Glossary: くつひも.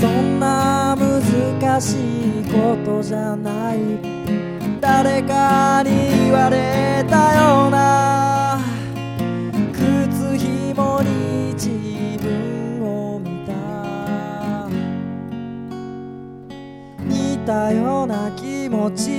そんな難しいことじゃない、誰かに言われたような靴ひもに自分を見た、似たような気持ち